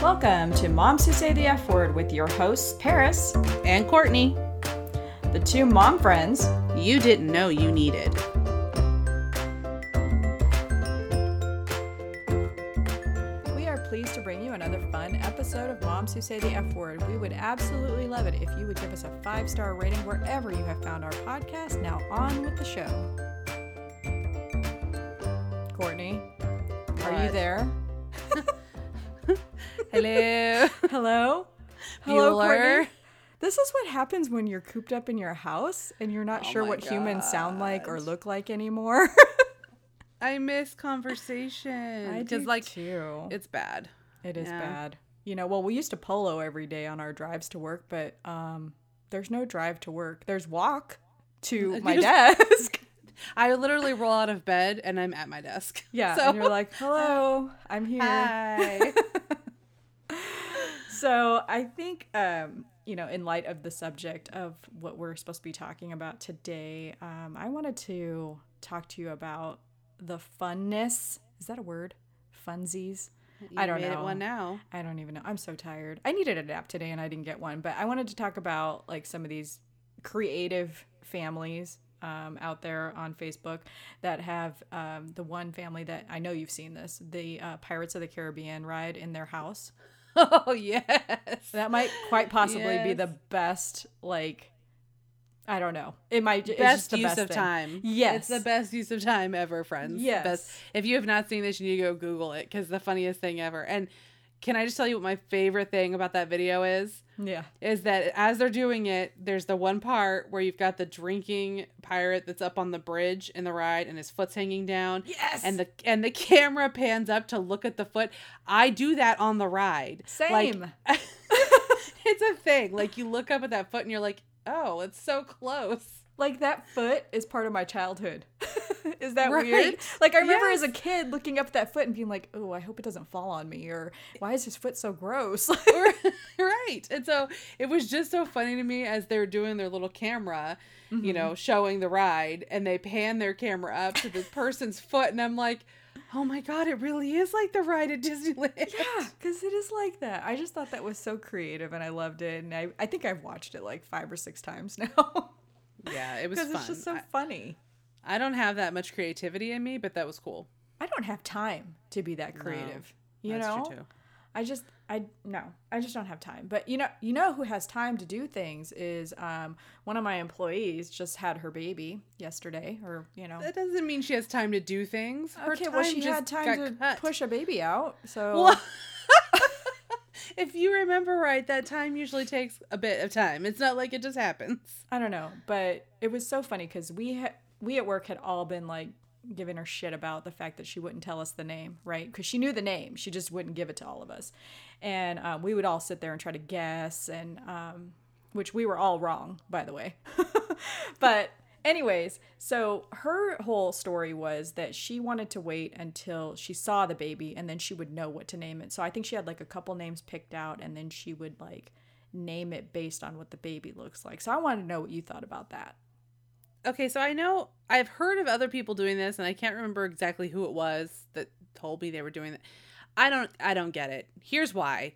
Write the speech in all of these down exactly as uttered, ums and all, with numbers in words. Welcome to Moms Who Say the F Word with your hosts, Paris and Courtney, the two mom friends you didn't know you needed. We are pleased to bring you another fun episode of Moms Who Say the F Word. We would absolutely love it if you would give us a five-star rating wherever you have found our podcast. Now on with the show. Courtney, are what? You there? Hello. Hello. Hello, Courtney. This is what happens when you're cooped up in your house and you're not oh sure what God. humans sound like or look like anymore. I miss conversation. I do like, too. It's bad. It is yeah. bad. You know, well, we used to polo every day on our drives to work, but um, there's no drive to work. There's walk to my desk. I literally roll out of bed and I'm at my desk. Yeah. So. And you're like, hello, I'm here. Hi. So I think, um, you know, in light of the subject of what we're supposed to be talking about today, um, I wanted to talk to you about the funness. Is that a word? Funsies? You I don't made know. It one now. I don't even know. I'm so tired. I needed an app today and I didn't get one, but I wanted to talk about like some of these creative families um, out there on Facebook that have um, the one family that I know you've seen this, the uh, Pirates of the Caribbean ride in their house. Oh, yes. That might quite possibly yes. be the best, like, I don't know. It might best it's just the use best of thing. time. Yes. It's the best use of time ever, friends. Yes. Best. If you have not seen this, you need to go Google it because the funniest thing ever. And can I just tell you what my favorite thing about that video is? Yeah. Is that as they're doing it, there's the one part where you've got the drinking pirate that's up on the bridge in the ride and his foot's hanging down. Yes. And the and the camera pans up to look at the foot. I do that on the ride. Same. Like, it's a thing. Like you look up at that foot and you're like, oh, it's so close. Like that foot is part of my childhood. Is that right? weird? Like I remember yes. as a kid looking up at that foot and being like, oh, I hope it doesn't fall on me, or why is his foot so gross? Right. And so it was just so funny to me as they were doing their little camera, mm-hmm. you know, showing the ride, and they pan their camera up to the person's foot. And I'm like, oh my God, it really is like the ride at Disneyland. Yeah, because it is like that. I just thought that was so creative and I loved it. And I, I think I've watched it like five or six times now. Yeah, it was fun. Because it's just so I- funny. I don't have that much creativity in me, but that was cool. I don't have time to be that creative. No, you that's know? True too. I just I no, I just don't have time. But you know, you know who has time to do things is um one of my employees just had her baby yesterday, or you know. That doesn't mean she has time to do things. Her okay, time well she just had time to cut. push a baby out. So well, if you remember right, that time usually takes a bit of time. It's not like it just happens. I don't know, but it was so funny cuz we ha- we at work had all been like giving her shit about the fact that she wouldn't tell us the name, right? Because she knew the name. She just wouldn't give it to all of us. And um, we would all sit there and try to guess, and um, which we were all wrong, by the way. But anyways, so her whole story was that she wanted to wait until she saw the baby and then she would know what to name it. So I think she had like a couple names picked out and then she would like name it based on what the baby looks like. So I wanted to know what you thought about that. Okay, so I know I've heard of other people doing this, and I can't remember exactly who it was that told me they were doing it. I don't, I don't get it. Here's why: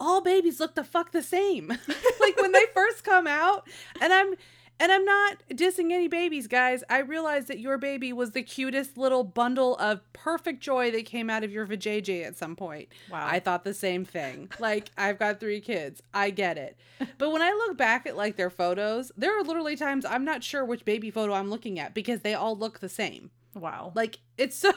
all babies look the fuck the same. Like when they first come out, and I'm, and I'm not dissing any babies, guys. I realize that your baby was the cutest little bundle of perfect joy that came out of your vajayjay at some point. Wow, I thought the same thing. Like I've got three kids, I get it. But when I look back at like their photos, there are literally times I'm not sure which baby photo I'm looking at because they all look the same. Wow, like it's so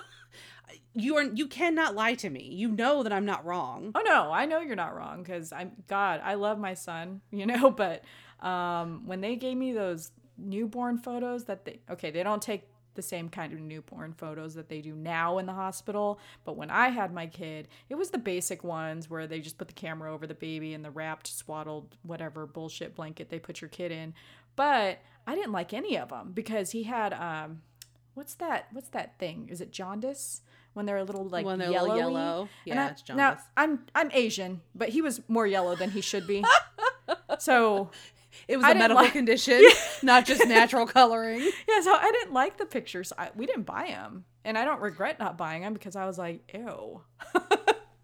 you are you cannot lie to me. You know that I'm not wrong. Oh no, I know you're not wrong because I'm God. I love my son, you know, but. Um, when they gave me those newborn photos that they, okay, they don't take the same kind of newborn photos that they do now in the hospital. But when I had my kid, it was the basic ones where they just put the camera over the baby and the wrapped, swaddled, whatever bullshit blanket they put your kid in. But I didn't like any of them because he had, um, what's that, what's that thing? Is it jaundice? When they're a little like when they're yellowy. Little yellow. Yeah, I, it's jaundice. Now I'm, I'm Asian, but he was more yellow than he should be. So... It was I a medical like- condition, yeah. Not just natural coloring. Yeah, so I didn't like the pictures. I, we didn't buy them. And I don't regret not buying them because I was like, ew.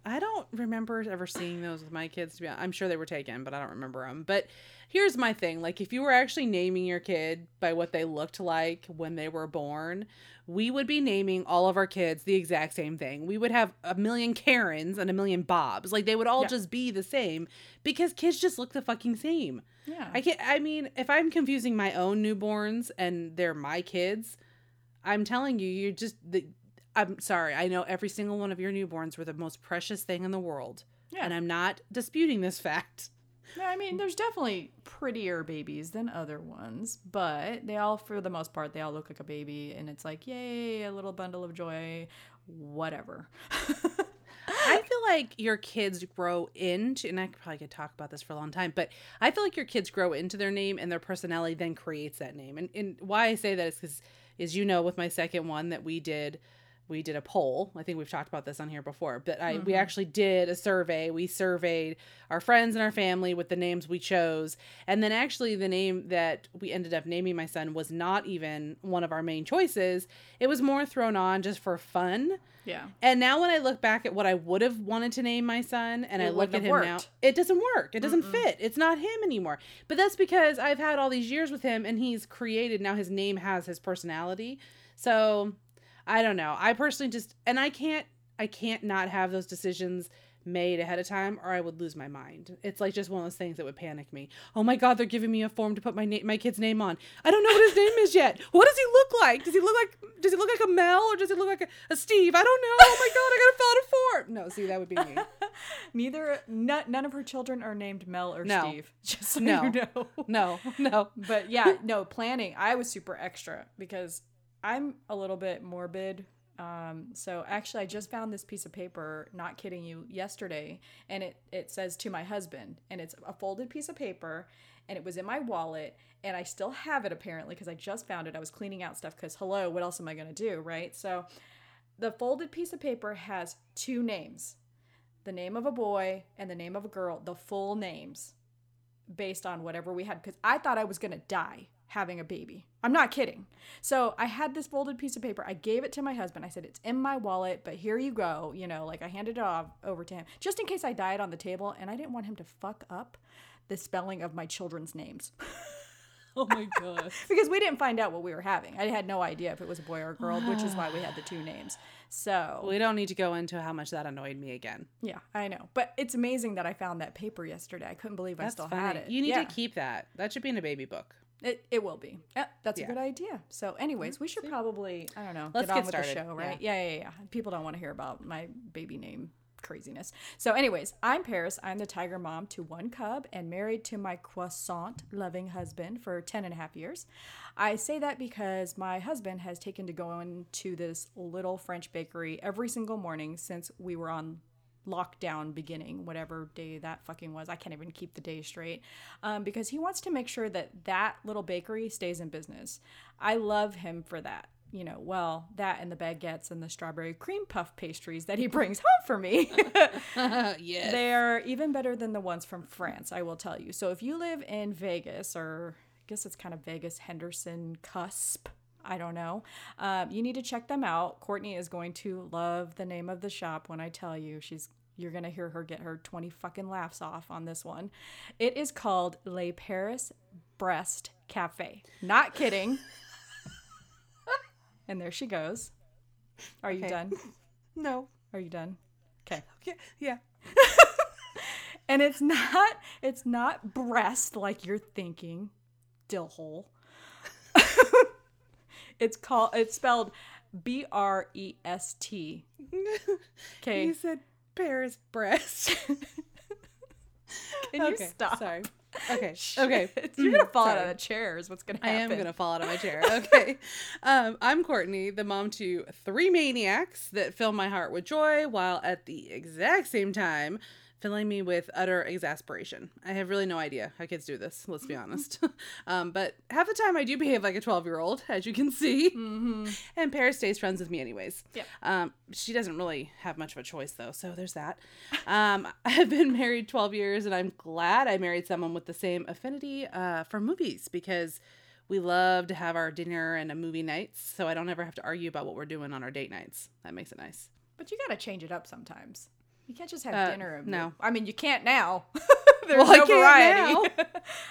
I don't remember ever seeing those with my kids, to be honest. I'm sure they were taken, but I don't remember them. But here's my thing. Like, if you were actually naming your kid by what they looked like when they were born, we would be naming all of our kids the exact same thing. We would have a million Karens and a million Bobs. Like, they would all yeah. just be the same because kids just look the fucking same. Yeah. I can't, I mean, if I'm confusing my own newborns and they're my kids, I'm telling you, you're just... the. I'm sorry. I know every single one of your newborns were the most precious thing in the world. Yeah. And I'm not disputing this fact. No, I mean, there's definitely prettier babies than other ones, but they all, for the most part, they all look like a baby. And it's like, yay, a little bundle of joy, whatever. I feel like your kids grow into, and I probably could talk about this for a long time, but I feel like your kids grow into their name and their personality then creates that name. And, and why I say that is because, as you know, with my second one that we did, we did a poll. I think we've talked about this on here before, but I, mm-hmm. we actually did a survey. We surveyed our friends and our family with the names we chose. And then actually the name that we ended up naming my son was not even one of our main choices. It was more thrown on just for fun. Yeah. And now when I look back at what I would have wanted to name my son and it I look at him worked. now, it doesn't work. It doesn't Mm-mm. fit. It's not him anymore. But that's because I've had all these years with him and he's created. Now his name has his personality. So... I don't know. I personally just, and I can't, I can't not have those decisions made ahead of time or I would lose my mind. It's like just one of those things that would panic me. Oh my God, they're giving me a form to put my na- my kid's name on. I don't know what his name is yet. What does he look like? Does he look like, does he look like a Mel or does he look like a, a Steve? I don't know. Oh my God, I gotta fill out a form. No, see, that would be me. Neither, n- none of her children are named Mel or no. Steve. Just so no. you know. No, no. But yeah, no, planning. I was super extra because I'm a little bit morbid. Um, so actually I just found this piece of paper, not kidding you, yesterday. And it, it says to my husband, and it's a folded piece of paper and it was in my wallet and I still have it apparently because I just found it. I was cleaning out stuff because hello, what else am I going to do? Right. So the folded piece of paper has two names, the name of a boy and the name of a girl, the full names based on whatever we had. Cause I thought I was going to die having a baby. I'm not kidding. So I had this folded piece of paper. I gave it to my husband. I said, it's in my wallet, but here you go. You know, like I handed it off over to him just in case I died on the table. And I didn't want him to fuck up the spelling of my children's names. Oh my God. Because we didn't find out what we were having. I had no idea if it was a boy or a girl, which is why we had the two names. So we don't need to go into how much that annoyed me again. Yeah, I know. But it's amazing that I found that paper yesterday. I couldn't believe That's I still funny. had it. You need yeah. to keep that. That should be in a baby book. It it will be. Yeah, that's yeah. a good idea. So anyways, we should probably, I don't know, Let's get on get with started. the show, right? Yeah. yeah, yeah, yeah. People don't want to hear about my baby name craziness. So anyways, I'm Paris. I'm the tiger mom to one cub and married to my croissant-loving husband for ten and a half years. I say that because my husband has taken to going to this little French bakery every single morning since we were on lockdown beginning, whatever day that fucking was. I can't even keep the day straight um, because he wants to make sure that that little bakery stays in business. I love him for that. You know, well, that and the baguettes and the strawberry cream puff pastries that he brings home for me. Yes. They are even better than the ones from France, I will tell you. So if you live in Vegas, or I guess it's kind of Vegas, Henderson cusp, I don't know. Um, you need to check them out. Courtney is going to love the name of the shop when I tell you. She's you're going to hear her get her twenty fucking laughs off on this one. It is called Le Paris Breast Cafe. Not kidding. And there she goes. Are okay. you done? No. Are you done? Okay. Okay. Yeah. And it's not it's not breast like you're thinking. Dill hole. It's called. It's spelled B R E S T. Okay. You said Paris breast. Can okay, you stop? Sorry. Okay. Shit. Okay. You're gonna fall sorry. out of the chair. Is what's gonna happen. I am gonna fall out of my chair. Okay. um, I'm Courtney, the mom to three maniacs that fill my heart with joy, while at the exact same time filling me with utter exasperation. I have really no idea how kids do this, let's be honest. Um, but half the time I do behave like a twelve-year-old, as you can see. Mm-hmm. And Paris stays friends with me anyways. Yep. Um, she doesn't really have much of a choice, though, so there's that. Um, I've been married twelve years, and I'm glad I married someone with the same affinity uh, for movies, because we love to have our dinner and a movie nights, so I don't ever have to argue about what we're doing on our date nights. That makes it nice. But you gotta change it up sometimes. You can't just have uh, dinner. And no. I mean, you can't now. There's well, no variety.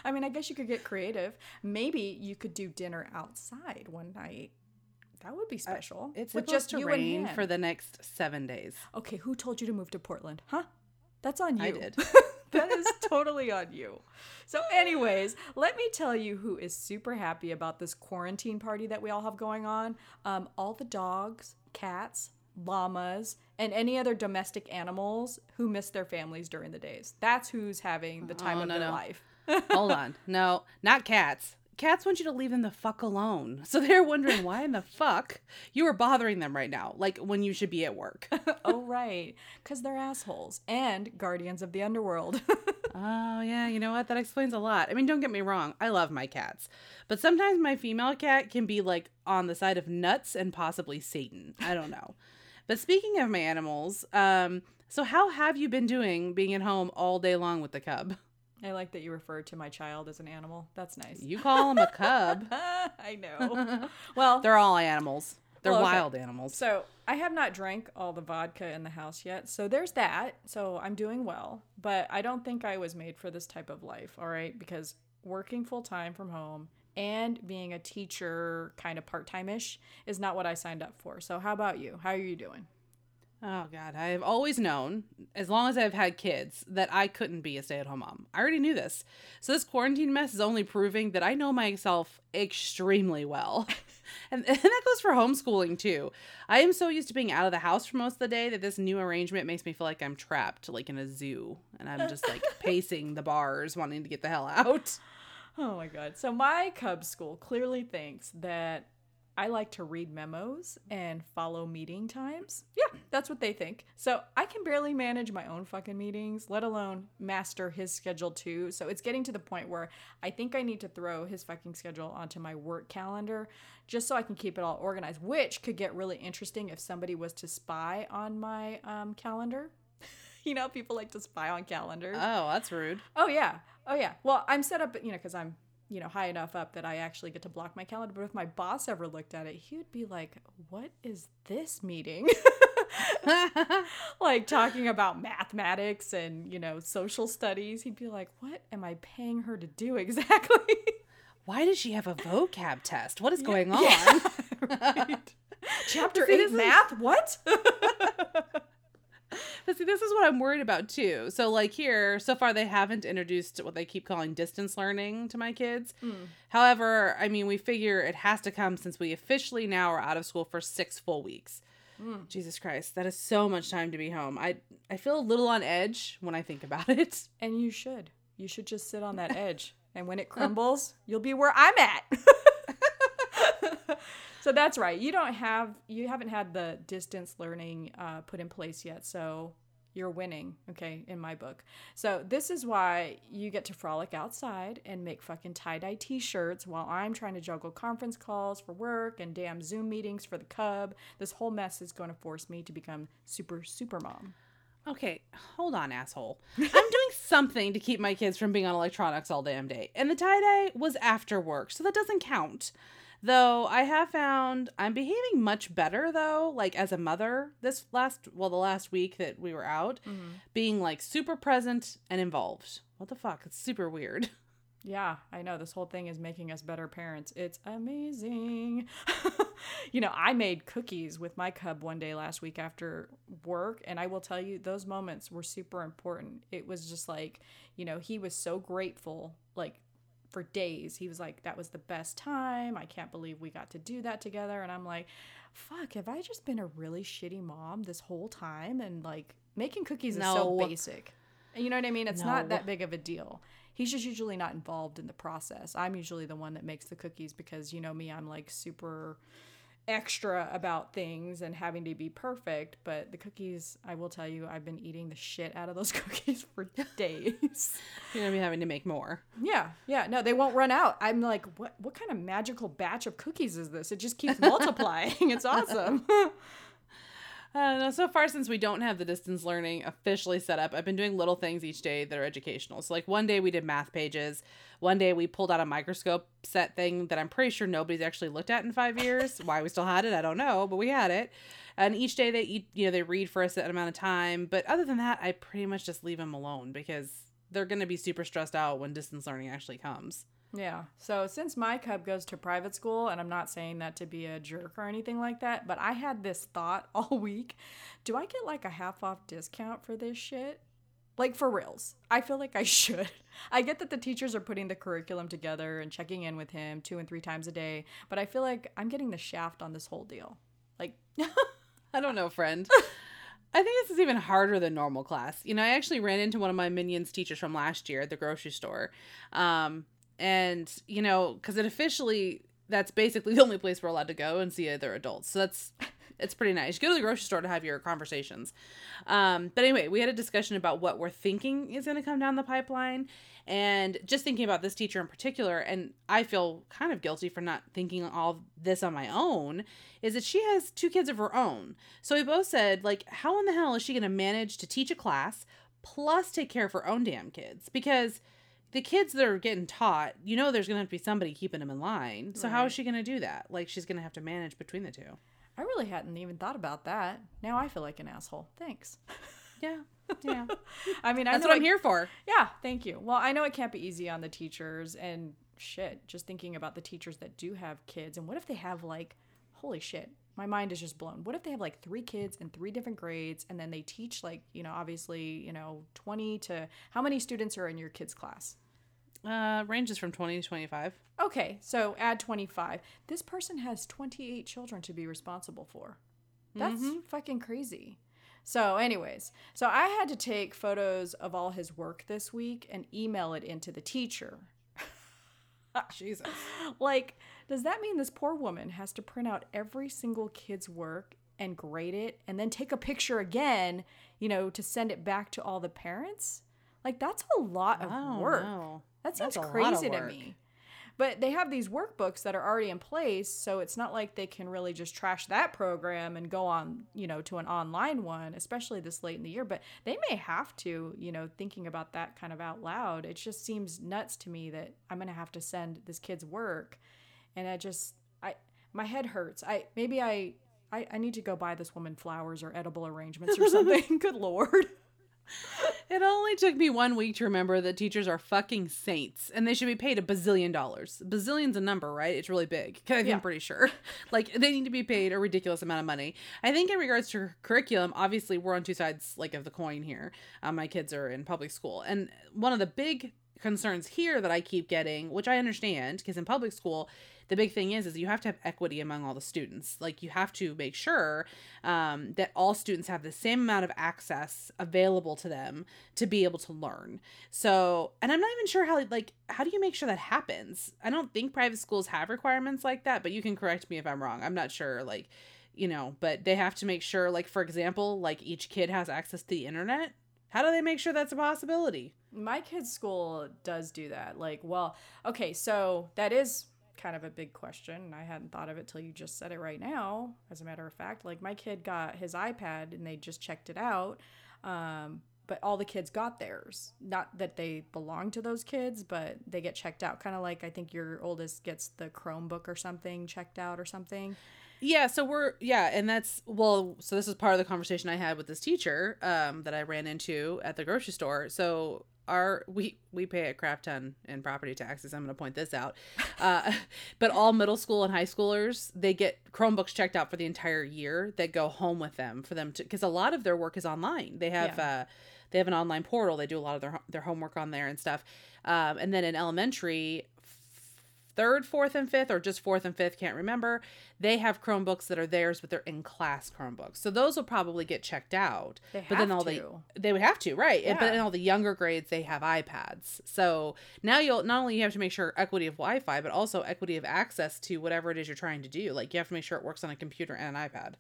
I mean, I guess you could get creative. Maybe you could do dinner outside one night. That would be special. Uh, it's with supposed just to rain for the next seven days. Okay, who told you to move to Portland? Huh? That's on you. I did. That is totally on you. So anyways, let me tell you who is super happy about this quarantine party that we all have going on. Um, all the dogs, cats, llamas, and any other domestic animals who miss their families during the days. That's who's having the time oh, of no, their no. life. Hold on. No, not cats. Cats want you to leave them the fuck alone. So they're wondering why in the fuck you are bothering them right now, like when you should be at work. Oh, right. Because they're assholes and guardians of the underworld. Oh, yeah. You know what? That explains a lot. I mean, don't get me wrong. I love my cats. But sometimes my female cat can be like on the side of nuts and possibly Satan. I don't know. But speaking of my animals, um, so how have you been doing being at home all day long with the cub? I like that you refer to my child as an animal. That's nice. You call him a cub. I know. Well, they're all animals. They're well, wild okay. animals. So I have not drank all the vodka in the house yet. So there's that. So I'm doing well. But I don't think I was made for this type of life. All right. Because working full time from home and being a teacher kind of part-time-ish is not what I signed up for. So how about you? How are you doing? Oh, God. I have always known, as long as I've had kids, that I couldn't be a stay-at-home mom. I already knew this. So this quarantine mess is only proving that I know myself extremely well. and, and that goes for homeschooling, too. I am so used to being out of the house for most of the day that this new arrangement makes me feel like I'm trapped, like in a zoo. And I'm just, like, pacing the bars, wanting to get the hell out. Oh, my God. So my Cub school clearly thinks that I like to read memos and follow meeting times. Yeah, that's what they think. So I can barely manage my own fucking meetings, let alone master his schedule too. So it's getting to the point where I think I need to throw his fucking schedule onto my work calendar just so I can keep it all organized, which could get really interesting if somebody was to spy on my um, calendar. You know, people like to spy on calendars. Oh, that's rude. Oh, yeah. Oh, yeah. Well, I'm set up, you know, because I'm you know, high enough up that I actually get to block my calendar. But if my boss ever looked at it, he would be like, what is this meeting? Like talking about mathematics and, you know, social studies. He'd be like, what am I paying her to do exactly? Why does she have a vocab test? What is going on? Yeah, right. Chapter eight is math? What? But see, this is what I'm worried about, too. So, like here, so far they haven't introduced what they keep calling distance learning to my kids. Mm. However, I mean, we figure it has to come since we officially now are out of school for six full weeks. Mm. Jesus Christ, that is so much time to be home. I, I feel a little on edge when I think about it. And you should. You should just sit on that edge. And when it crumbles, you'll be where I'm at. So that's right. You don't have, you haven't had the distance learning uh, put in place yet. So you're winning, okay, in my book. So this is why you get to frolic outside and make fucking tie-dye t-shirts while I'm trying to juggle conference calls for work and damn Zoom meetings for the cub. This whole mess is going to force me to become super, super mom. Okay, hold on, asshole. I'm doing something to keep my kids from being on electronics all damn day. And the tie-dye was after work, so that doesn't count. Though I have found I'm behaving much better, though, like as a mother this last, well, the last week that we were out, mm-hmm. being like super present and involved. What the fuck? It's super weird. Yeah, I know. This whole thing is making us better parents. It's amazing. You know, I made cookies with my cub one day last week after work. And I will tell you, those moments were super important. It was just like, you know, he was so grateful, like, for days. He was like, that was the best time. I can't believe we got to do that together. And I'm like, fuck, have I just been a really shitty mom this whole time? And like making cookies no. is so basic. And you know what I mean? It's no. not that big of a deal. He's just usually not involved in the process. I'm usually the one that makes the cookies because you know me, I'm like super extra about things and having to be perfect. But the cookies, I will tell you, I've been eating the shit out of those cookies for days. You're gonna be having to make more. Yeah, yeah. No, they won't run out. I'm like, what what kind of magical batch of cookies is this? It just keeps multiplying. It's awesome. Uh, so far, since we don't have the distance learning officially set up, I've been doing little things each day that are educational. So like one day we did math pages. One day we pulled out a microscope set thing that I'm pretty sure nobody's actually looked at in five years. Why we still had it, I don't know, but we had it. And each day they eat, you know, they read for a certain amount of time. But other than that, I pretty much just leave them alone because they're going to be super stressed out when distance learning actually comes. Yeah. So since my cub goes to private school, and I'm not saying that to be a jerk or anything like that, but I had this thought all week. Do I get like a half off discount for this shit? Like, for reals. I feel like I should. I get that the teachers are putting the curriculum together and checking in with him two and three times a day, but I feel like I'm getting the shaft on this whole deal. Like, I don't know, friend. I think this is even harder than normal class. You know, I actually ran into one of my Minions teachers from last year at the grocery store. Um, and, you know, because it officially, that's basically the only place we're allowed to go and see other adults. So that's... It's pretty nice. You go to the grocery store to have your conversations. Um, but anyway, we had a discussion about what we're thinking is going to come down the pipeline. And just thinking about this teacher in particular, and I feel kind of guilty for not thinking all this on my own, is that she has two kids of her own. So we both said, like, how in the hell is she going to manage to teach a class plus take care of her own damn kids? Because the kids that are getting taught, you know there's going to have to be somebody keeping them in line. So right. How is she going to do that? Like, she's going to have to manage between the two. I really hadn't even thought about that. Now I feel like an asshole. Thanks. Yeah. Yeah. I mean, I That's know what I'm it, here for. Yeah. Thank you. Well, I know it can't be easy on the teachers and shit. Just thinking about the teachers that do have kids. And what if they have like, holy shit, my mind is just blown. What if they have like three kids in three different grades and then they teach like, you know, obviously, you know, twenty to how many students are in your kid's class? Uh, ranges from twenty to twenty-five. Okay, so add twenty-five. This person has twenty-eight children to be responsible for. That's mm-hmm. fucking crazy. So anyways, so I had to take photos of all his work this week and email it into the teacher. Jesus. Like, does that mean this poor woman has to print out every single kid's work and grade it and then take a picture again, you know, to send it back to all the parents? Like, that's a lot of work. Know. That seems crazy to me. But they have these workbooks that are already in place, so it's not like they can really just trash that program and go on, you know, to an online one, especially this late in the year. But they may have to, you know, thinking about that kind of out loud. It just seems nuts to me that I'm going to have to send this kid's work. And I just, I, my head hurts. I, maybe I, I, I need to go buy this woman flowers or edible arrangements or something. Good Lord. It only took me one week to remember that teachers are fucking saints and they should be paid a bazillion dollars. Bazillion's a number, right? It's really big. I'm yeah. pretty sure. Like, they need to be paid a ridiculous amount of money. I think in regards to curriculum, obviously we're on two sides, like, of the coin here. Um, my kids are in public school. And one of the big concerns here that I keep getting, which I understand, because in public school, the big thing is, is you have to have equity among all the students. Like, you have to make sure um, that all students have the same amount of access available to them to be able to learn. So, and I'm not even sure how, like, how do you make sure that happens? I don't think private schools have requirements like that, but you can correct me if I'm wrong. I'm not sure, like, you know, but they have to make sure, like, for example, like, each kid has access to the internet. How do they make sure that's a possibility? My kid's school does do that. Like, well, okay, so that is kind of a big question. I hadn't thought of it till you just said it right now. As a matter of fact, like, my kid got his iPad and they just checked it out. Um, but all the kids got theirs. Not that they belong to those kids, but they get checked out. Kind of like, I think your oldest gets the Chromebook or something checked out or something. Yeah. So we're, yeah. And that's, well, so this is part of the conversation I had with this teacher, um, that I ran into at the grocery store. So Our, we, we pay a crap ton in property taxes. I'm going to point this out. Uh, but all middle school and high schoolers, they get Chromebooks checked out for the entire year that go home with them for them to, because a lot of their work is online. They have, yeah. uh, they have an online portal. They do a lot of their, their homework on there and stuff. Um, and then in elementary, third, fourth, and fifth, or just fourth and fifth, can't remember, they have Chromebooks that are theirs, but they're in-class Chromebooks. So those will probably get checked out. They have but then all to. The, they would have to, right. Yeah. But in all the younger grades, they have iPads. So now you'll, not only you have to make sure equity of Wi-Fi, but also equity of access to whatever it is you're trying to do. Like, you have to make sure it works on a computer and an iPad.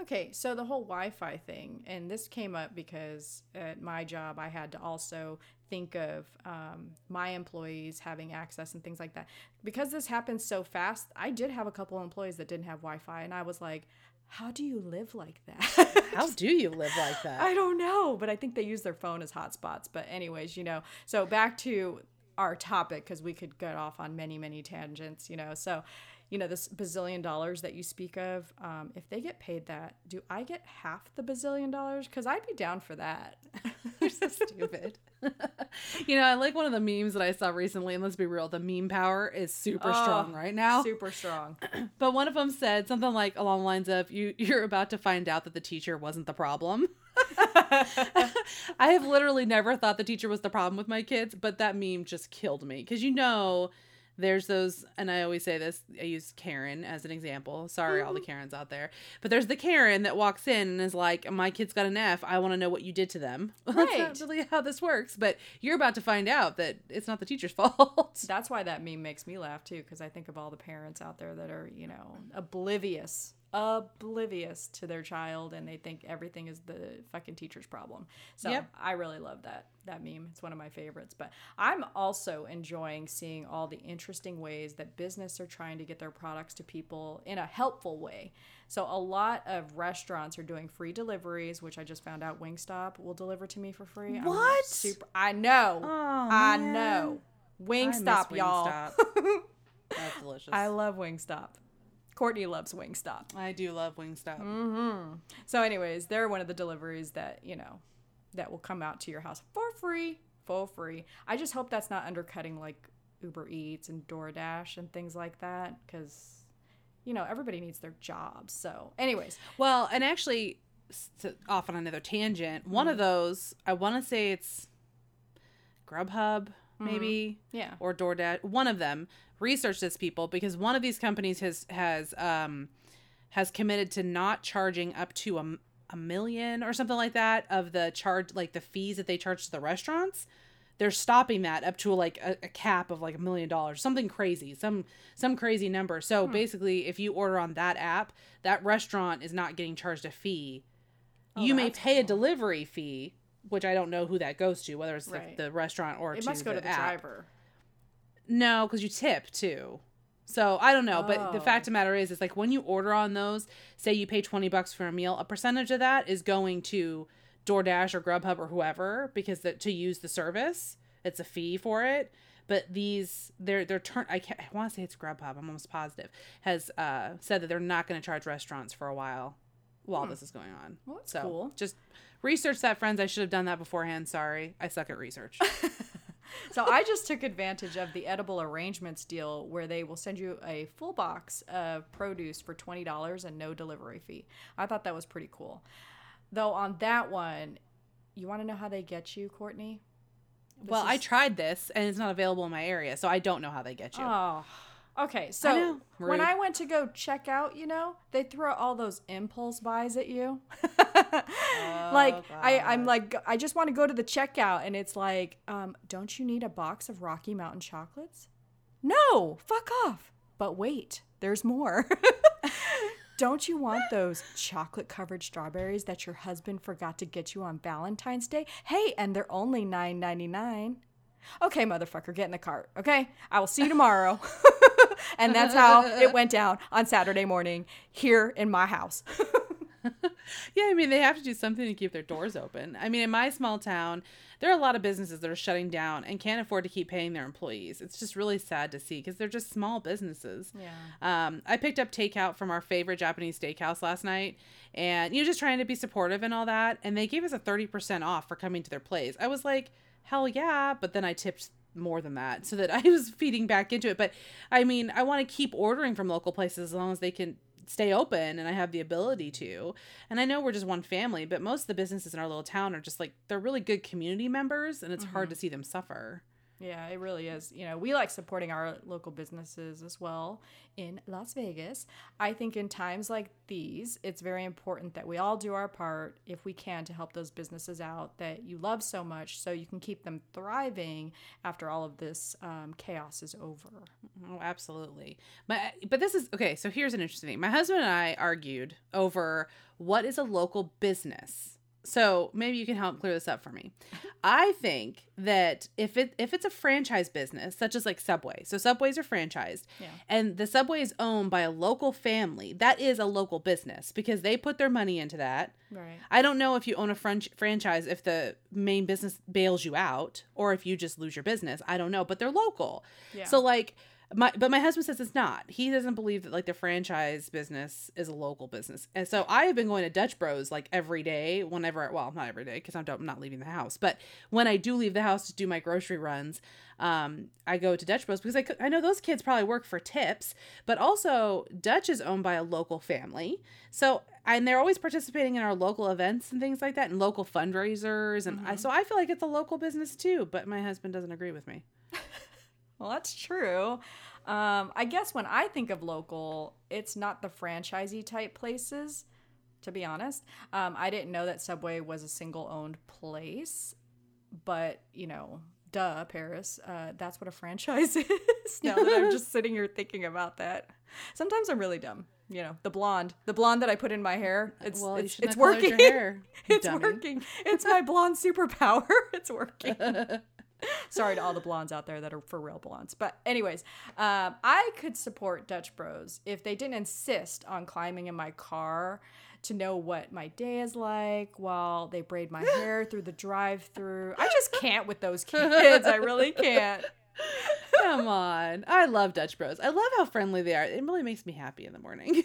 Okay, so the whole Wi-Fi thing, and this came up because at my job, I had to also think of um, my employees having access and things like that. Because this happens so fast, I did have a couple of employees that didn't have Wi-Fi, and I was like, how do you live like that? How do you live like that? I don't know, but I think they use their phone as hotspots. But anyways, you know, so back to our topic, because we could get off on many, many tangents, you know, so... you know, this bazillion dollars that you speak of, um, if they get paid that, do I get half the bazillion dollars? Because I'd be down for that. You're so stupid. You know, I like one of the memes that I saw recently, and let's be real, the meme power is super oh, strong right now. Super strong. But one of them said something like along the lines of, you, you're about to find out that the teacher wasn't the problem. I have literally never thought the teacher was the problem with my kids, but that meme just killed me. Because, you know, there's those, and I always say this, I use Karen as an example. Sorry, mm-hmm. all the Karens out there. But there's the Karen that walks in and is like, my kid's got an F. I want to know what you did to them. Right. That's not really how this works. But you're about to find out that it's not the teacher's fault. That's why that meme makes me laugh, too, because I think of all the parents out there that are, you know, oblivious. oblivious to their child, and they think everything is the fucking teacher's problem. So yep. I really love that that meme. It's one of my favorites. But I'm also enjoying seeing all the interesting ways that business are trying to get their products to people in a helpful way. So a lot of restaurants are doing free deliveries, which I just found out Wingstop will deliver to me for free. What? Super, I know. Oh, I man. know. Wingstop, I y'all. Wingstop. That's delicious. I love Wingstop. Courtney loves Wingstop. I do love Wingstop. Mm-hmm. So anyways, they're one of the deliveries that, you know, that will come out to your house for free, for free. I just hope that's not undercutting like Uber Eats and DoorDash and things like that, because, you know, everybody needs their jobs. So anyways. Well, and actually, off on another tangent, one mm-hmm. of those, I want to say it's Grubhub, maybe, mm-hmm. yeah, or DoorDash, one of them. Research this, people, because one of these companies has has um has committed to not charging up to a, a million or something like that of the charge, like the fees that they charge to the restaurants. They're stopping that up to like a, a cap of like a million dollars, something crazy, some some crazy number. So hmm. basically, if you order on that app, that restaurant is not getting charged a fee. Oh, you may pay cool. a delivery fee, which I don't know who that goes to, whether it's right. the, the restaurant or it to must go the to the app. driver. No, because you tip, too. So, I don't know. Oh. But the fact of the matter is, it's like when you order on those, say you pay twenty bucks for a meal, a percentage of that is going to DoorDash or Grubhub or whoever, because the, to use the service, it's a fee for it. But these, they're, they're turn. I, I want to say it's Grubhub. I'm almost positive. Has uh, said that they're not going to charge restaurants for a while while hmm. this is going on. Well, that's so cool. Just research that, friends. I should have done that beforehand. Sorry. I suck at research. So I just took advantage of the edible arrangements deal where they will send you a full box of produce for twenty dollars and no delivery fee. I thought that was pretty cool. Though on that one, you want to know how they get you, Courtney? This well, is... I tried this and it's not available in my area, so I don't know how they get you. Oh, okay. So I know. When I went to go check out, you know, they throw all those impulse buys at you. Oh, like God. I, I'm like, I just want to go to the checkout, and it's like, um, don't you need a box of Rocky Mountain chocolates? No, fuck off. But wait, there's more. Don't you want those chocolate covered strawberries that your husband forgot to get you on Valentine's Day? Hey, and they're only nine ninety-nine. Okay, motherfucker, get in the cart. Okay, I will see you tomorrow. And that's how it went down on Saturday morning here in my house. Yeah, I mean, they have to do something to keep their doors open. I mean, in my small town, there are a lot of businesses that are shutting down and can't afford to keep paying their employees. It's just really sad to see because they're just small businesses. Yeah. Um, I picked up takeout from our favorite Japanese steakhouse last night, and you know, just trying to be supportive and all that. And they gave us a thirty percent off for coming to their place. I was like, hell yeah. But then I tipped more than that so that I was feeding back into it. But I mean, I want to keep ordering from local places as long as they can stay open and I have the ability to. And I know we're just one family, but most of the businesses in our little town are just like, they're really good community members, and it's mm-hmm. hard to see them suffer. Yeah, it really is. You know, we like supporting our local businesses as well in Las Vegas. I think in times like these, it's very important that we all do our part, if we can, to help those businesses out that you love so much so you can keep them thriving after all of this um, chaos is over. Oh, absolutely. My, but this is, okay, so here's an interesting thing. My husband and I argued over what is a local business. So maybe you can help clear this up for me. I think that if it if it's a franchise business, such as like Subway, so Subways are franchised, yeah. and the Subway is owned by a local family, that is a local business because they put their money into that. Right. I don't know if you own a fran- franchise, if the main business bails you out or if you just lose your business. I don't know, but they're local. Yeah. So like My, but my husband says it's not. He doesn't believe that like the franchise business is a local business. And so I have been going to Dutch Bros like every day whenever, I, well, not every day because I'm, I'm not leaving the house. But when I do leave the house to do my grocery runs, um, I go to Dutch Bros because I, I know those kids probably work for tips. But also Dutch is owned by a local family. So, and they're always participating in our local events and things like that and local fundraisers. And mm-hmm. I, so I feel like it's a local business too. But my husband doesn't agree with me. Well, that's true. Um, I guess when I think of local, it's not the franchisee type places, to be honest. Um, I didn't know that Subway was a single owned place, but you know, duh, Paris, uh, that's what a franchise is. Now that I'm just sitting here thinking about that. Sometimes I'm really dumb. You know, the blonde, the blonde that I put in my hair. It's, well, it's, it's working. Hair, it's dummy. working. It's my blonde superpower. It's working. Sorry to all the blondes out there that are for real blondes. But anyways, um, I could support Dutch Bros if they didn't insist on climbing in my car to know what my day is like while they braid my hair through the drive-through. I just can't with those kids. I really can't. Come on. I love Dutch Bros. I love how friendly they are. It really makes me happy in the morning.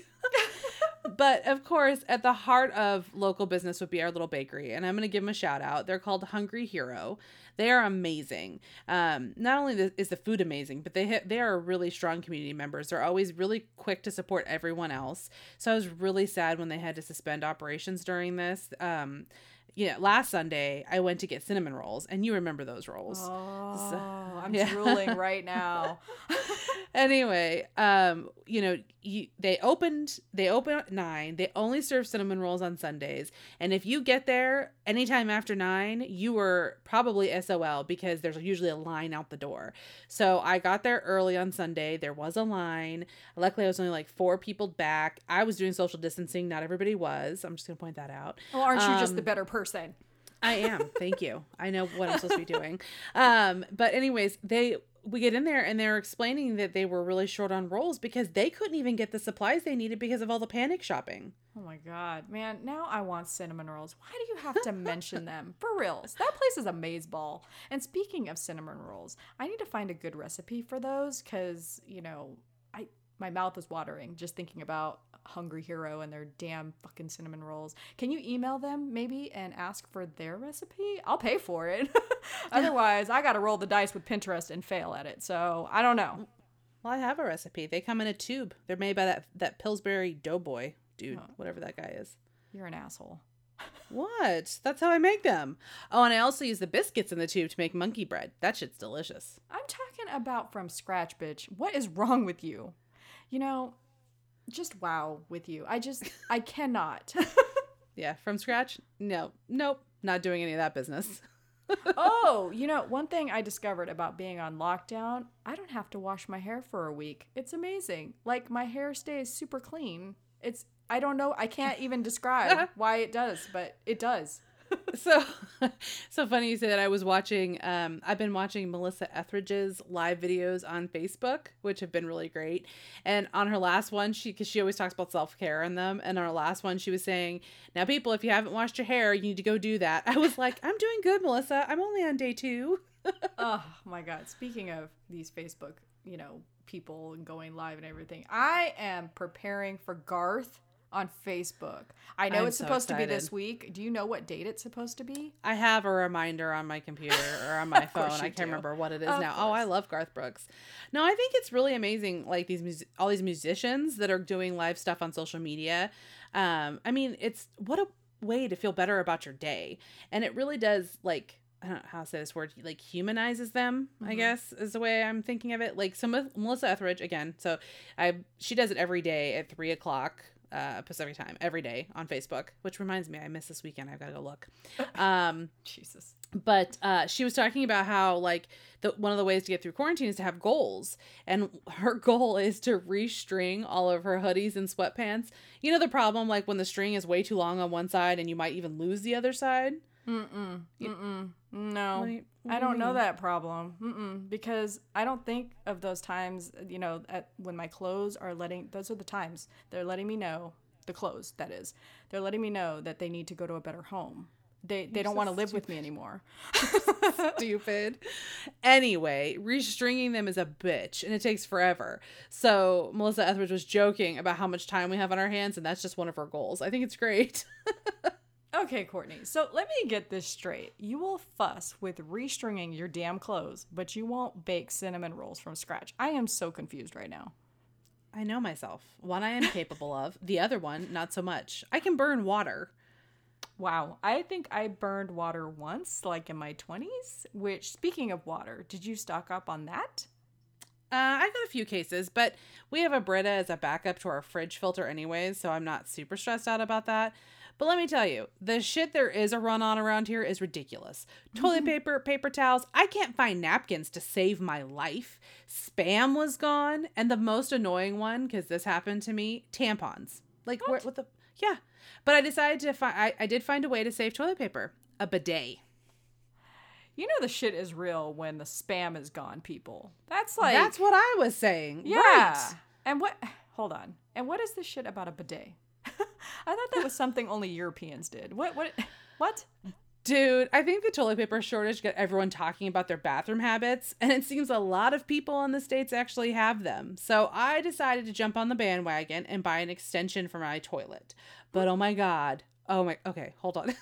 But, of course, at the heart of local business would be our little bakery. And I'm going to give them a shout out. They're called Hungry Hero. They are amazing. Um, not only is the food amazing, but they ha- they are really strong community members. They're always really quick to support everyone else. So I was really sad when they had to suspend operations during this. Um, you know, last Sunday, I went to get cinnamon rolls. And you remember those rolls. Oh, so, I'm yeah. drooling right now. Anyway, um, you know, you, they opened, they open at nine. They only serve cinnamon rolls on Sundays. And if you get there anytime after nine, you were probably S O L because there's usually a line out the door. So I got there early on Sunday. There was a line. Luckily, I was only like four people back. I was doing social distancing. Not everybody was. I'm just going to point that out. Well, aren't you um, just the better person? I am. Thank you. I know what I'm supposed to be doing. Um, but anyways, they... we get in there and they're explaining that they were really short on rolls because they couldn't even get the supplies they needed because of all the panic shopping. Oh my God, man. Now I want cinnamon rolls. Why do you have to mention them? For reals. That place is a maze ball. And speaking of cinnamon rolls, I need to find a good recipe for those because, you know, I my mouth is watering just thinking about Hungry Hero and their damn fucking cinnamon rolls. Can you email them maybe and ask for their recipe? I'll pay for it. Otherwise, I got to roll the dice with Pinterest and fail at it. So I don't know. Well, I have a recipe. They come in a tube. They're made by that, that Pillsbury Doughboy dude, oh. whatever that guy is. You're an asshole. What? That's how I make them. Oh, and I also use the biscuits in the tube to make monkey bread. That shit's delicious. I'm talking about from scratch, bitch. What is wrong with you? You know... just wow with you. I just, I cannot. Yeah. From scratch? No. Nope. Not doing any of that business. Oh, you know, one thing I discovered about being on lockdown, I don't have to wash my hair for a week. It's amazing. Like my hair stays super clean. It's, I don't know. I can't even describe why it does, but it does. So, so funny you say that. I was watching, um, I've been watching Melissa Etheridge's live videos on Facebook, which have been really great. And on her last one, she, cause she always talks about self-care in them. And on her last one, she was saying, now people, if you haven't washed your hair, you need to go do that. I was like, I'm doing good, Melissa. I'm only on day two. Oh my God. Speaking of these Facebook, you know, people and going live and everything, I am preparing for Garth on Facebook. I know I'm it's so supposed excited. to be this week. Do you know what date it's supposed to be? I have a reminder on my computer or on my phone. I can't do. remember what it is of now. Course. Oh, I love Garth Brooks. No, I think it's really amazing. Like these, mus- all these musicians that are doing live stuff on social media. Um, I mean, it's what a way to feel better about your day. And it really does like, I don't know how to say this word, like humanizes them, mm-hmm. I guess is the way I'm thinking of it. Like so Melissa Etheridge again. So I, she does it every day at three o'clock. Uh, Pacific time every day on Facebook, which reminds me, I missed this weekend. I've got to go look. Um, Jesus. But uh, she was talking about how like the, one of the ways to get through quarantine is to have goals. And her goal is to restring all of her hoodies and sweatpants. You know, the problem, like when the string is way too long on one side and you might even lose the other side. Mm-mm. Mm-mm. No, what do you, what do I don't mean? know that problem. Mm-mm. Because I don't think of those times, you know, at, when my clothes are letting, those are the times they're letting me know, the clothes that is, they're letting me know that they need to go to a better home. They they You're don't so want to live stupid. with me anymore. Stupid. Anyway, restringing them is a bitch, and it takes forever. So Melissa Etheridge was joking about how much time we have on our hands, and that's just one of her goals. I think it's great. Okay, Courtney, so let me get this straight. You will fuss with restringing your damn clothes, but you won't bake cinnamon rolls from scratch. I am so confused right now. I know myself. One I am capable of. The other one, not so much. I can burn water. Wow. I think I burned water once, like in my twenties, which, speaking of water, did you stock up on that? Uh, I got a few cases, but we have a Brita as a backup to our fridge filter anyways, so I'm not super stressed out about that. But let me tell you, the shit there is a run on around here is ridiculous. Toilet mm-hmm. paper, paper towels. I can't find napkins to save my life. Spam was gone. And the most annoying one, because this happened to me, tampons. Like, what, what the... Yeah, but I decided to find, I, I did find a way to save toilet paper, a bidet. You know the shit is real when the spam is gone, people. That's like... That's what I was saying. Yeah. Right. And what... Hold on. And what is this shit about a bidet? I thought that was something only Europeans did. What? What? What? Dude, I think the toilet paper shortage got everyone talking about their bathroom habits, and it seems a lot of people in the States actually have them. So I decided to jump on the bandwagon and buy an extension for my toilet. But oh my God. Oh my, okay, hold on.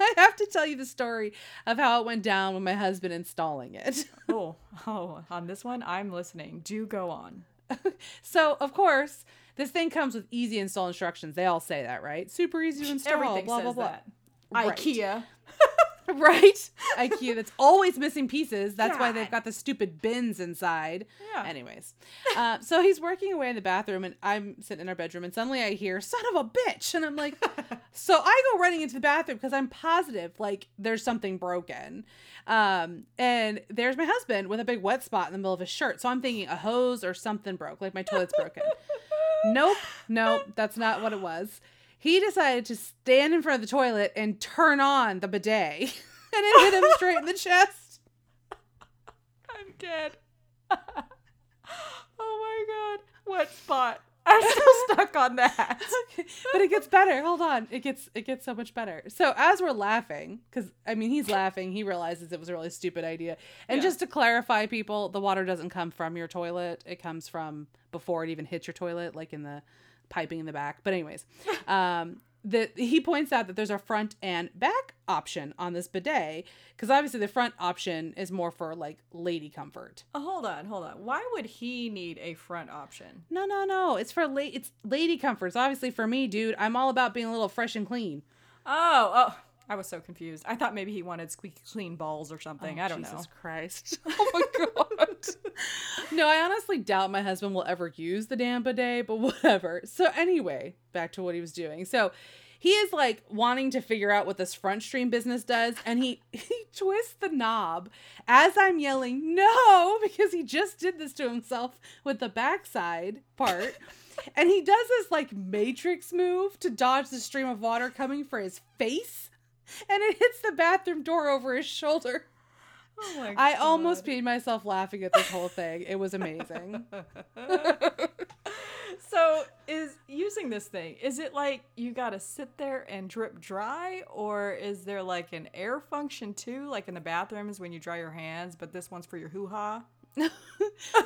I have to tell you the story of how it went down with my husband installing it. oh, oh, on this one, I'm listening. Do go on. So, of course, this thing comes with easy install instructions. They all say that, right? Super easy to install. Everything blah, says blah, blah. That. IKEA. Right? IKEA that's always missing pieces. That's God. Why they've got the stupid bins inside. Yeah. Anyways. Uh, so he's working away in the bathroom, and I'm sitting in our bedroom, and suddenly I hear, son of a bitch. And I'm like, so I go running into the bathroom because I'm positive, like, there's something broken. Um, and there's my husband with a big wet spot in the middle of his shirt. So I'm thinking a hose or something broke, like my toilet's broken. Nope. Nope. That's not what it was. He decided to stand in front of the toilet and turn on the bidet, and it hit him straight in the chest. I'm dead. Oh my God. What spot? I'm still stuck on that. But it gets better. Hold on. It gets, it gets so much better. So as we're laughing, because I mean, he's laughing, he realizes it was a really stupid idea. And yeah. Just to clarify, people, the water doesn't come from your toilet. It comes from before it even hits your toilet, like in the piping in the back. But anyways, um, the, he points out that there's a front and back option on this bidet, because obviously the front option is more for like lady comfort. Oh, hold on, hold on. Why would he need a front option? No, no, no. It's for la- It's lady comfort. It's obviously for me, dude. I'm all about being a little fresh and clean. Oh, oh. I was so confused. I thought maybe he wanted squeaky clean balls or something. Oh, I don't Jesus know. Jesus Christ. Oh my God. No, I honestly doubt my husband will ever use the damn bidet, but whatever. So anyway, back to what he was doing. So he is like wanting to figure out what this front stream business does. And he, he twists the knob as I'm yelling, no, because he just did this to himself with the backside part. And he does this like matrix move to dodge the stream of water coming for his face. And it hits the bathroom door over his shoulder. Oh my God. I almost peed myself laughing at this whole thing. It was amazing. So is using this thing, is it like you got to sit there and drip dry? Or is there like an air function too? Like in the bathrooms when you dry your hands, but this one's for your hoo-ha?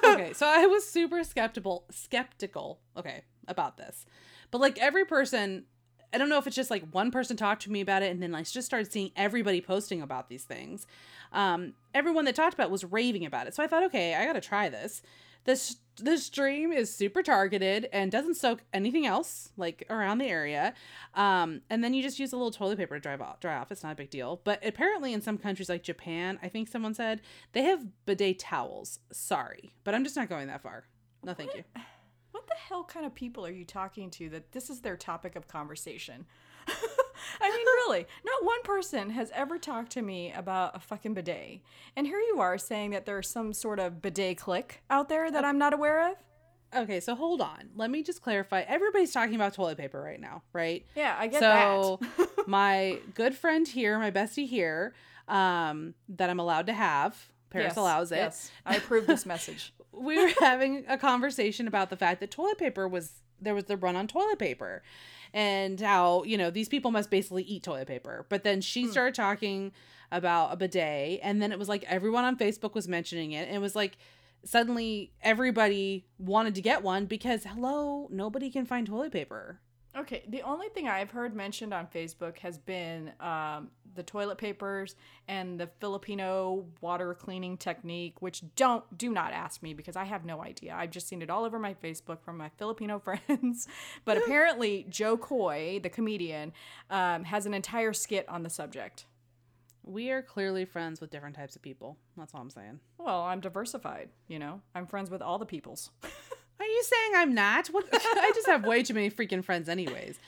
Okay, so I was super skeptical, skeptical, okay, about this. But like every person... I don't know if it's just like one person talked to me about it and then I just started seeing everybody posting about these things. Um, everyone that talked about it was raving about it. So I thought, okay, I got to try this. This, this stream is super targeted and doesn't soak anything else like around the area. Um, and then you just use a little toilet paper to dry off, dry off. It's not a big deal. But apparently in some countries like Japan, I think someone said they have bidet towels. Sorry, but I'm just not going that far. No, thank you. What the hell kind of people are you talking to that this is their topic of conversation? I mean, really, not one person has ever talked to me about a fucking bidet. And here you are saying that there's some sort of bidet clique out there that I'm not aware of. Okay, so hold on. Let me just clarify. Everybody's talking about toilet paper right now, right? Yeah, I get so that. So my good friend here, my bestie here, um, that I'm allowed to have, Paris yes, allows it. Yes, I approve this message. We were having a conversation about the fact that toilet paper was there was the run on toilet paper and how, you know, these people must basically eat toilet paper. But then she mm. started talking about a bidet, and then it was like everyone on Facebook was mentioning it. And it was like suddenly everybody wanted to get one because, hello, nobody can find toilet paper. Okay, the only thing I've heard mentioned on Facebook has been um, the toilet papers and the Filipino water cleaning technique, which don't, do not ask me because I have no idea. I've just seen it all over my Facebook from my Filipino friends. But apparently Joe Koy, the comedian, um, has an entire skit on the subject. We are clearly friends with different types of people. That's all I'm saying. Well, I'm diversified, you know. I'm friends with all the peoples. Are you saying I'm not? What? I just have way too many freaking friends anyways.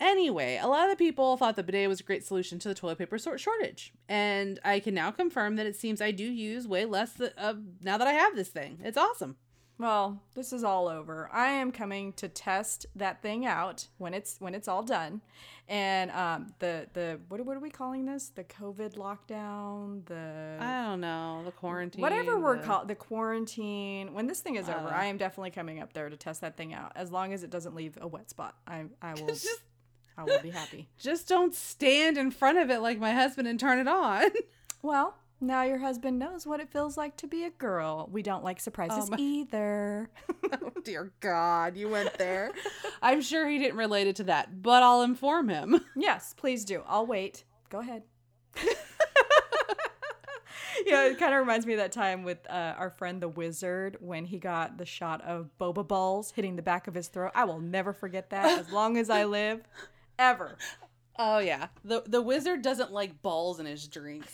Anyway, a lot of the people thought the bidet was a great solution to the toilet paper shortage. And I can now confirm that it seems I do use way less th- uh, now that I have this thing. It's awesome. Well, this is all over. I am coming to test that thing out when it's when it's all done. And um, the, the what, what are we calling this? The COVID lockdown, the... I don't know, the quarantine. Whatever the, we're called, the quarantine. When this thing is uh, over, I am definitely coming up there to test that thing out. As long as it doesn't leave a wet spot, I I will, just, I will be happy. Just don't stand in front of it like my husband and turn it on. Well... Now your husband knows what it feels like to be a girl. We don't like surprises oh either. Oh, dear God. You went there. I'm sure he didn't relate it to that, but I'll inform him. Yes, please do. I'll wait. Go ahead. Yeah, it kind of reminds me of that time with uh, our friend the Wizard when he got the shot of boba balls hitting the back of his throat. I will never forget that as long as I live. Ever. Oh, yeah. The, the Wizard doesn't like balls in his drinks.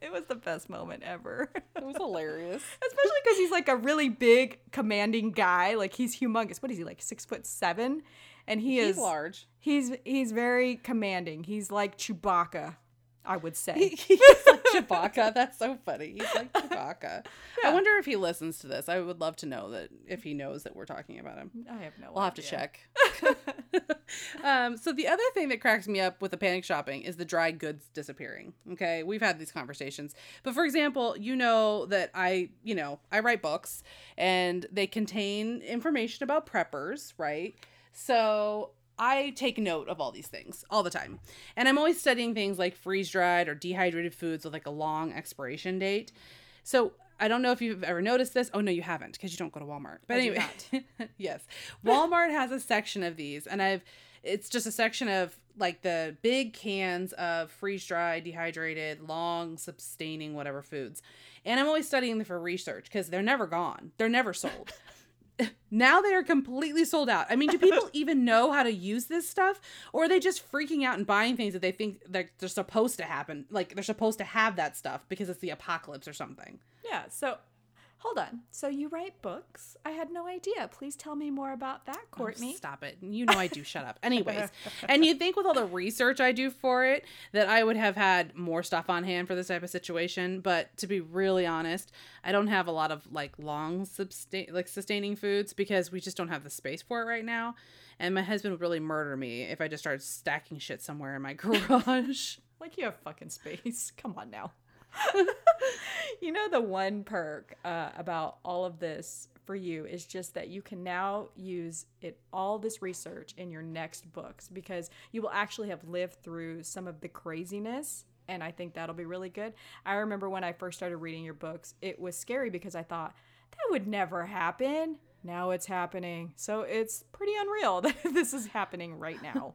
It was the best moment ever. It was hilarious. Especially because he's like a really big, commanding guy. Like, he's humongous. What is he, like six foot seven? And he he's is... He's large. He's he's very commanding. He's like Chewbacca, I would say. He, he's like Chewbacca. That's so funny. He's like Chewbacca. Yeah. I wonder if he listens to this. I would love to know that if he knows that we're talking about him. I have no idea. We'll have to check. um, so the other thing that cracks me up with the panic shopping is the dry goods disappearing. Okay. We've had these conversations, but for example, you know that I, you know, I write books and they contain information about preppers, right? So I take note of all these things all the time. And I'm always studying things like freeze dried or dehydrated foods with like a long expiration date. So I don't know if you've ever noticed this. Oh, no, you haven't because you don't go to Walmart. But I anyway, do not. Yes, Walmart has a section of these, and I've it's just a section of like the big cans of freeze-dried, dehydrated, long, sustaining, whatever foods. And I'm always studying them for research because they're never gone. They're never sold. Now they are completely sold out. I mean, do people even know how to use this stuff, or are they just freaking out and buying things that they think they're, they're supposed to happen? Like they're supposed to have that stuff because it's the apocalypse or something. Yeah. So hold on. So you write books. I had no idea. Please tell me more about that, Courtney. Oh, stop it. You know I do. Shut up. Anyways. And you'd think with all the research I do for it that I would have had more stuff on hand for this type of situation. But to be really honest, I don't have a lot of like long sustain like sustaining foods because we just don't have the space for it right now. And my husband would really murder me if I just started stacking shit somewhere in my garage. Like you have fucking space. Come on now. You know, the one perk uh, about all of this for you is just that you can now use it, all this research in your next books because you will actually have lived through some of the craziness. And I think that'll be really good. I remember when I first started reading your books, it was scary because I thought that would never happen. Now it's happening. So it's pretty unreal that this is happening right now.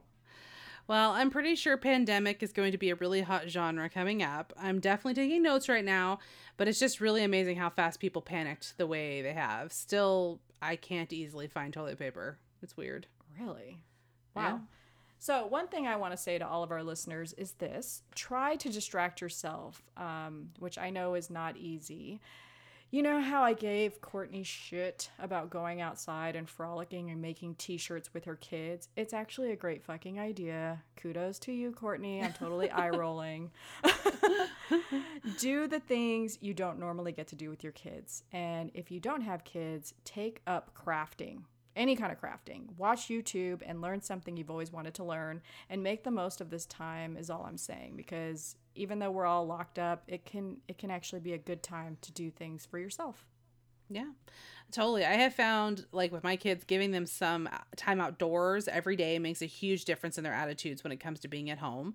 Well, I'm pretty sure pandemic is going to be a really hot genre coming up. I'm definitely taking notes right now, but it's just really amazing how fast people panicked the way they have. Still, I can't easily find toilet paper. It's weird. Really? Wow. Yeah. So one thing I want to say to all of our listeners is this. Try to distract yourself, um, which I know is not easy. You know how I gave Courtney shit about going outside and frolicking and making t-shirts with her kids? It's actually a great fucking idea. Kudos to you, Courtney. I'm totally eye-rolling. Do the things you don't normally get to do with your kids. And if you don't have kids, take up crafting. Any kind of crafting. Watch YouTube and learn something you've always wanted to learn. And make the most of this time is all I'm saying, because even though we're all locked up, it can it can actually be a good time to do things for yourself. Yeah, totally. I have found, like, with my kids, giving them some time outdoors every day makes a huge difference in their attitudes when it comes to being at home.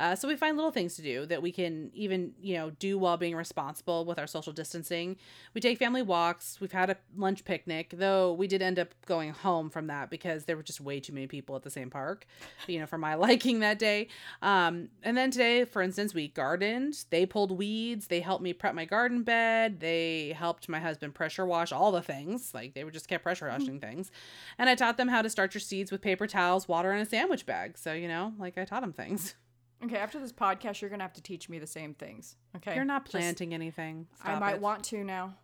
Uh, so we find little things to do that we can even, you know, do while being responsible with our social distancing. We take family walks. We've had a lunch picnic, though we did end up going home from that because there were just way too many people at the same park, you know, for my liking that day. Um, and then today, for instance, we gardened. They pulled weeds. They helped me prep my garden bed. They helped my husband pressure wash all the things. Like, they were just kept pressure washing things. And I taught them how to start your seeds with paper towels, water, and a sandwich bag. So, you know, like, I taught them things. Okay, after this podcast, you're going to have to teach me the same things. Okay. You're not planting Just, anything. Stop I might it. want to now.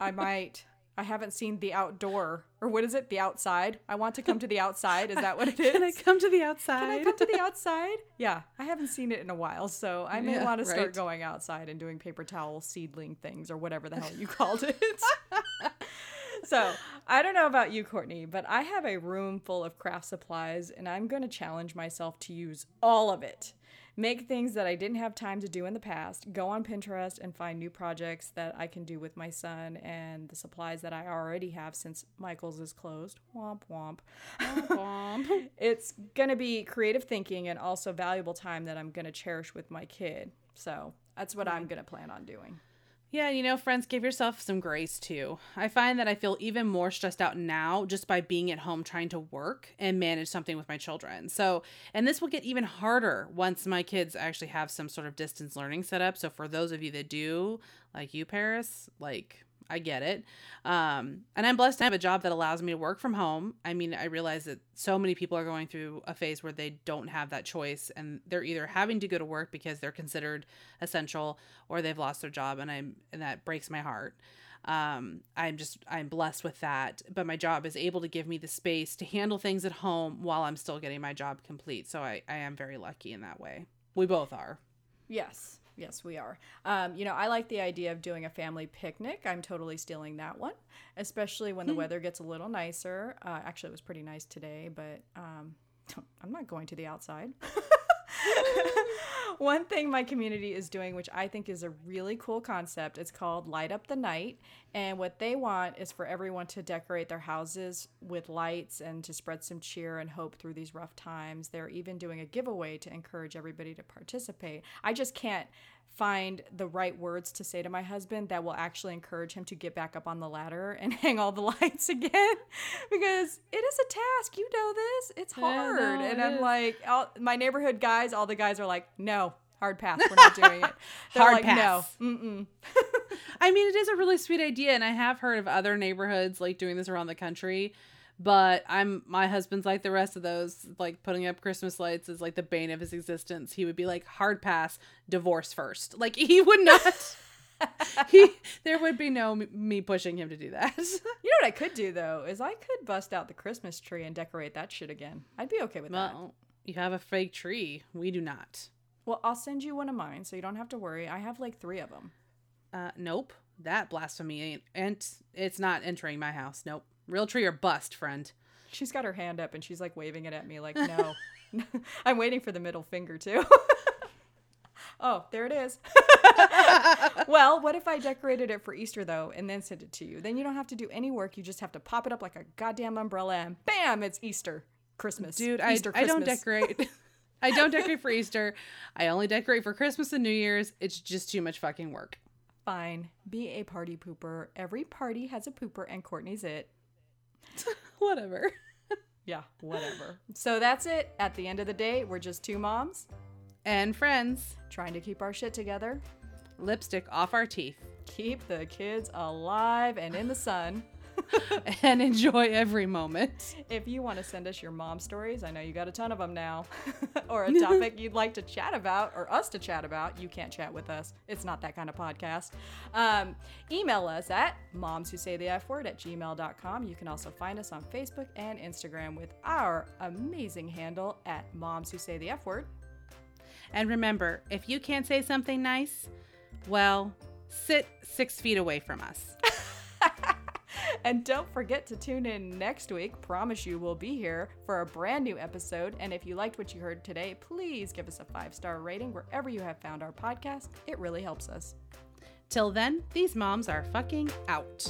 I might. I haven't seen the outdoor, or what is it? The outside. I want to come to the outside. Is that what it is? Can I come to the outside? Can I come to the outside? Yeah. I haven't seen it in a while, so I may yeah, want to start right? going outside and doing paper towel seedling things or whatever the hell you called it. So I don't know about you, Courtney, but I have a room full of craft supplies, and I'm going to challenge myself to use all of it. Make things that I didn't have time to do in the past, go on Pinterest and find new projects that I can do with my son and the supplies that I already have since Michael's is closed. Womp, womp. Womp, womp. It's going to be creative thinking and also valuable time that I'm going to cherish with my kid. So that's what I'm going to plan on doing. Yeah, you know, friends, give yourself some grace, too. I find that I feel even more stressed out now just by being at home trying to work and manage something with my children. So, and this will get even harder once my kids actually have some sort of distance learning set up. So for those of you that do, like you, Paris, like... I get it. Um, and I'm blessed to have a job that allows me to work from home. I mean, I realize that so many people are going through a phase where they don't have that choice, and they're either having to go to work because they're considered essential or they've lost their job. And I'm, and that breaks my heart. Um, I'm just, I'm blessed with that, but my job is able to give me the space to handle things at home while I'm still getting my job complete. So I, I am very lucky in that way. We both are. Yes. Yes, we are. Um, you know, I like the idea of doing a family picnic. I'm totally stealing that one, especially when the weather gets a little nicer. Uh, actually, it was pretty nice today, but um, I'm not going to the outside. One thing my community is doing, which I think is a really cool concept, it's called Light Up the Night. And what they want is for everyone to decorate their houses with lights and to spread some cheer and hope through these rough times. They're even doing a giveaway to encourage everybody to participate. I just can't find the right words to say to my husband that will actually encourage him to get back up on the ladder and hang all the lights again, because it is a task. You know this. It's hard. Yeah, no, and it I'm is. like, all, my neighborhood guys, all the guys are like, no, hard pass. We're not doing it. They're hard like, pass. No. Mm-mm. I mean, it is a really sweet idea. And I have heard of other neighborhoods like doing this around the country. But I'm, my husband's like the rest of those, like putting up Christmas lights is like the bane of his existence. He would be like, hard pass, divorce first. Like he would not, he, there would be no me pushing him to do that. You know what I could do though, is I could bust out the Christmas tree and decorate that shit again. I'd be okay with well, that. You have a fake tree. We do not. Well, I'll send you one of mine so you don't have to worry. I have like three of them. Uh, nope. That blasphemy ain't, and it's not entering my house. Nope. Real tree or bust, friend. She's got her hand up and she's like waving it at me like, no. I'm waiting for the middle finger too. Oh, there it is. Well, what if I decorated it for Easter though and then sent it to you? Then you don't have to do any work. You just have to pop it up like a goddamn umbrella and bam, it's Easter. Christmas. Dude, Easter, I, Christmas. I don't decorate. I don't decorate for Easter. I only decorate for Christmas and New Year's. It's just too much fucking work. Fine. Be a party pooper. Every party has a pooper and Courtney's it. Whatever. Yeah, whatever. So that's it. At the end of the day, we're just two moms and friends trying to keep our shit together. Lipstick off our teeth. Keep the kids alive and in the sun. And enjoy every moment. If you want to send us your mom stories, I know you got a ton of them now, or a topic you'd like to chat about or us to chat about, you can't chat with us. It's not that kind of podcast. Um, email us at moms who say the F word at gmail dot com. You can also find us on Facebook and Instagram with our amazing handle at moms who say the F word. And remember, if you can't say something nice, well, sit six feet away from us. And don't forget to tune in next week. Promise you we'll be here for a brand new episode. And if you liked what you heard today, please give us a five-star rating wherever you have found our podcast. It really helps us. Till then, these moms are fucking out.